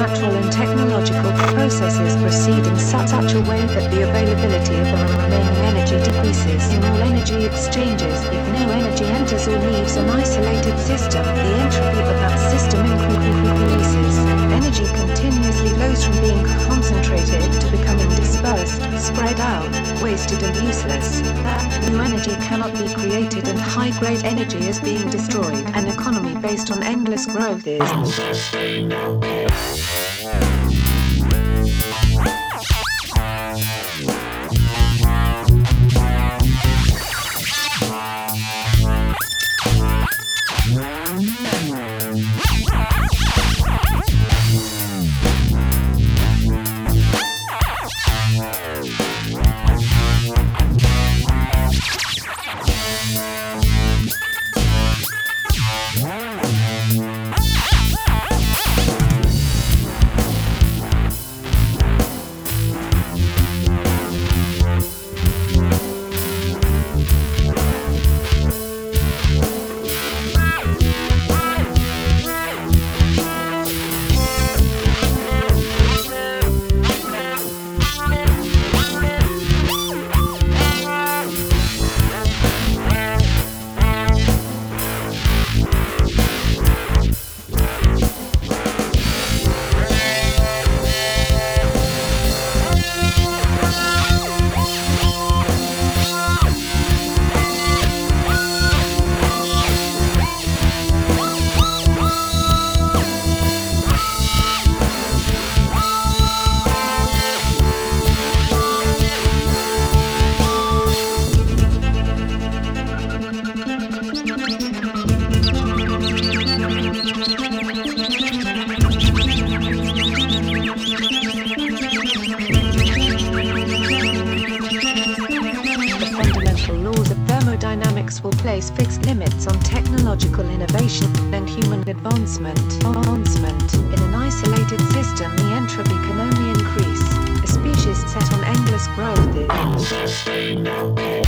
Natural and technological processes proceed in such a way that the availability of our remaining energy decreases in all energy exchanges. If no energy enters or leaves an isolated system, the entropy of that system increases. Energy continuously goes from being concentrated to becoming dispersed, spread out, wasted and useless. New energy cannot be created and high-grade energy is being destroyed. An economy based on endless growth is unsustainable. Will place fixed limits on technological innovation and human advancement. In an isolated system, the entropy can only increase. A species set on endless growth is unsustainable.